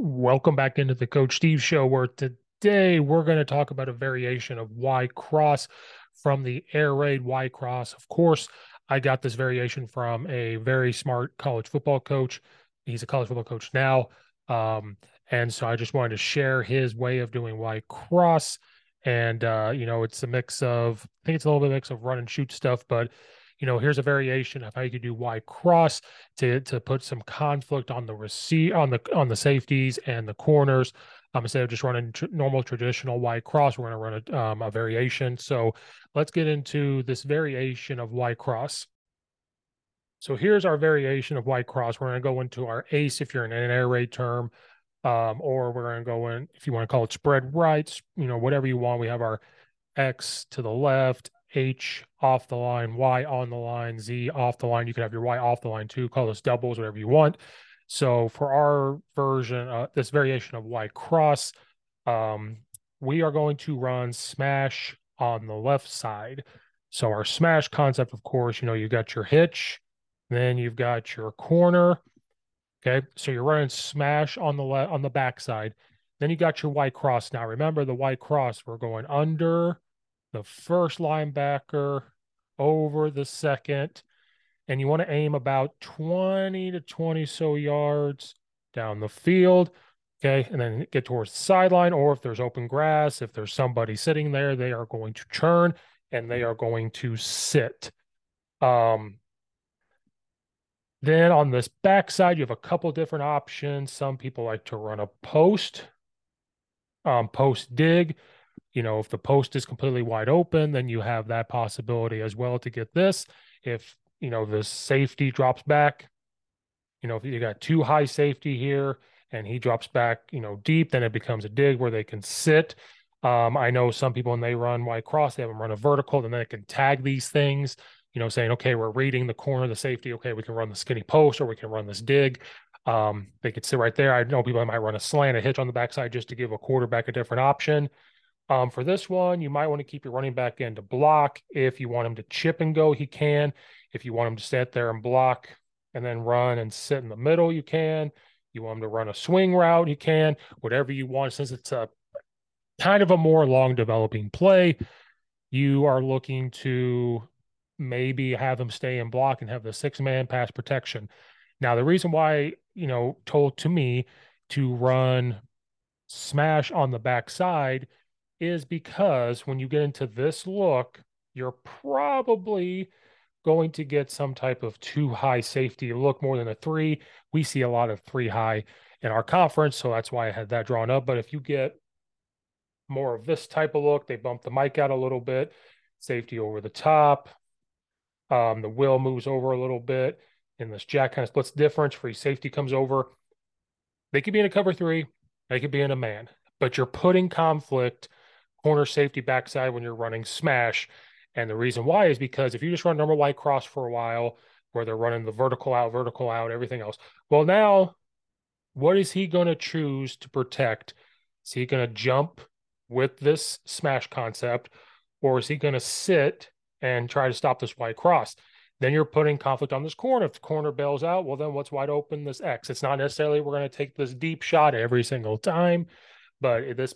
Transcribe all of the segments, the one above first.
Welcome back into the Coach Steve Show, where today we're going to talk about a variation of Y Cross from the Air Raid Y Cross. Of course, I got this variation from a very smart college football coach. He's a college football coach now. And so I just wanted to share his way of doing Y Cross. And, it's a mix of, I think it's a little bit of a mix of run and shoot stuff, but here's a variation of how you could do Y cross to put some conflict on the on the safeties and the corners. Instead of just running normal traditional Y cross, we're going to run a variation. So let's get into this variation of Y cross. So here's our variation of Y cross. We're going to go into our ace if you're in an air raid term, or we're going to go in, if you want to call it spread right, whatever you want. We have our X to the left, H off the line, Y on the line, Z off the line. You could have your Y off the line too, call those doubles, whatever you want. So for our version, this variation of Y cross, we are going to run smash on the left side. So our smash concept, of course, you've got your hitch, then you've got your corner. Okay. So you're running smash on the left, on the backside. Then you got your Y cross. Now remember the Y cross, we're going under the first linebacker, over the second, and you want to aim about 20 to 20 so yards down the field, okay, and then get towards the sideline, or if there's open grass, if there's somebody sitting there, they are going to turn, and they are going to sit. Then on this backside, you have a couple different options. Some people like to run a post, post dig. If the post is completely wide open, then you have that possibility as well to get this. If, the safety drops back, if you got too high safety here and he drops back, deep, then it becomes a dig where they can sit. I know some people, when they run Y cross, they have them run a vertical, and then they can tag these things, saying, okay, we're reading the corner of the safety. Okay, we can run the skinny post, or we can run this dig. They could sit right there. I know people that might run a slant, a hitch on the backside just to give a quarterback a different option. For this one, you might want to keep your running back in to block. If you want him to chip and go, he can. If you want him to sit there and block and then run and sit in the middle, you can. You want him to run a swing route, you can. Whatever you want, since it's a kind of a more long developing play, you are looking to maybe have him stay in block and have the six-man pass protection. Now, the reason why, told to me to run smash on the backside is because when you get into this look, you're probably going to get some type of two high safety look more than a three. We see a lot of three high in our conference, so that's why I had that drawn up. But if you get more of this type of look, they bump the mic out a little bit, safety over the top, the wheel moves over a little bit, and this jack kind of splits difference, free safety comes over. They could be in a cover three, they could be in a man. but you're putting conflict corner safety backside when you're running smash. And the reason why is because if you just run normal Y cross for a while where they're running the vertical out, everything else. Well, now what is he going to choose to protect? Is he going to jump with this smash concept, or is he going to sit and try to stop this Y cross? Then you're putting conflict on this corner. If the corner bails out, well, then what's wide open? This X. It's not necessarily we're going to take this deep shot every single time, but this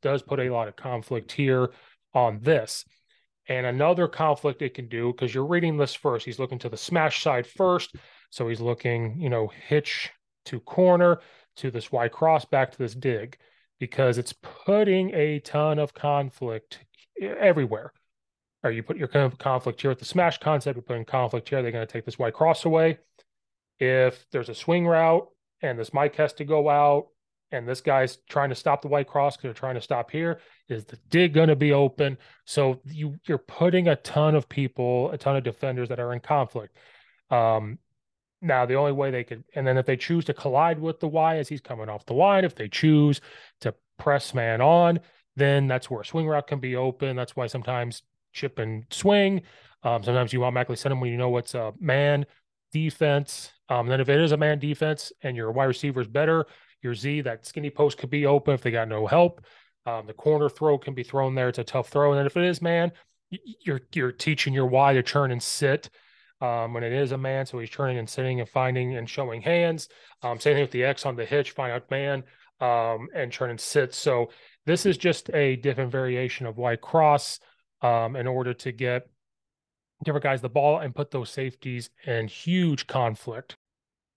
does put a lot of conflict here on this. And another conflict it can do, because you're reading this first, he's looking to the smash side first. So he's looking, hitch to corner to this Y cross back to this dig, because it's putting a ton of conflict everywhere. Or you put your conflict here with the smash concept, you're putting conflict here. They're going to take this Y cross away. If there's a swing route and this Mike has to go out and this guy's trying to stop the Y cross because they're trying to stop here, is the dig going to be open? So you're putting a ton of defenders that are in conflict. Now, the only way they could, and then if they choose to collide with the Y as he's coming off the line, if they choose to press man on, then that's where a swing route can be open. That's why sometimes chip and swing. Sometimes you automatically send them when it's a man defense. Then if it is a man defense and your wide receiver is better, your Z, that skinny post could be open if they got no help. The corner throw can be thrown there. It's a tough throw. And then if it is man, you're teaching your Y to turn and sit when it is a man. So he's turning and sitting and finding and showing hands. Same thing with the X on the hitch, find out man and turn and sit. So this is just a different variation of Y cross in order to get different guys the ball and put those safeties in huge conflict.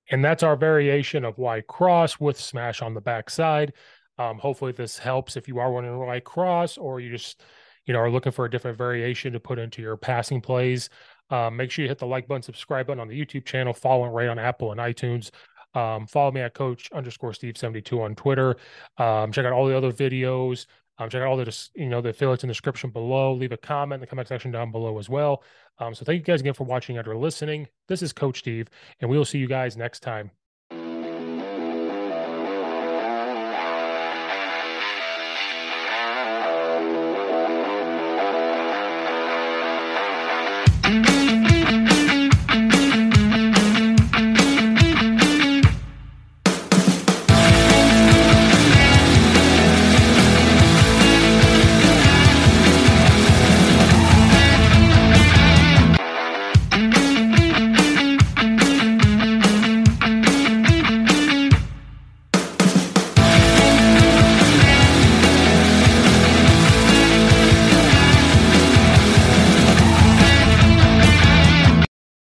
And that's our variation of Y cross with smash on the backside. Hopefully this helps if you are running Y cross, or you just, are looking for a different variation to put into your passing plays. Make sure you hit the like button, subscribe button on the YouTube channel, follow and rate on Apple and iTunes. Follow me at Coach_Steve72 on Twitter. Check out all the other videos. Check out all the affiliates in the description below. Leave a comment in the comment section down below as well. So thank you guys again for watching and or listening. This is Coach Steve, and we will see you guys next time.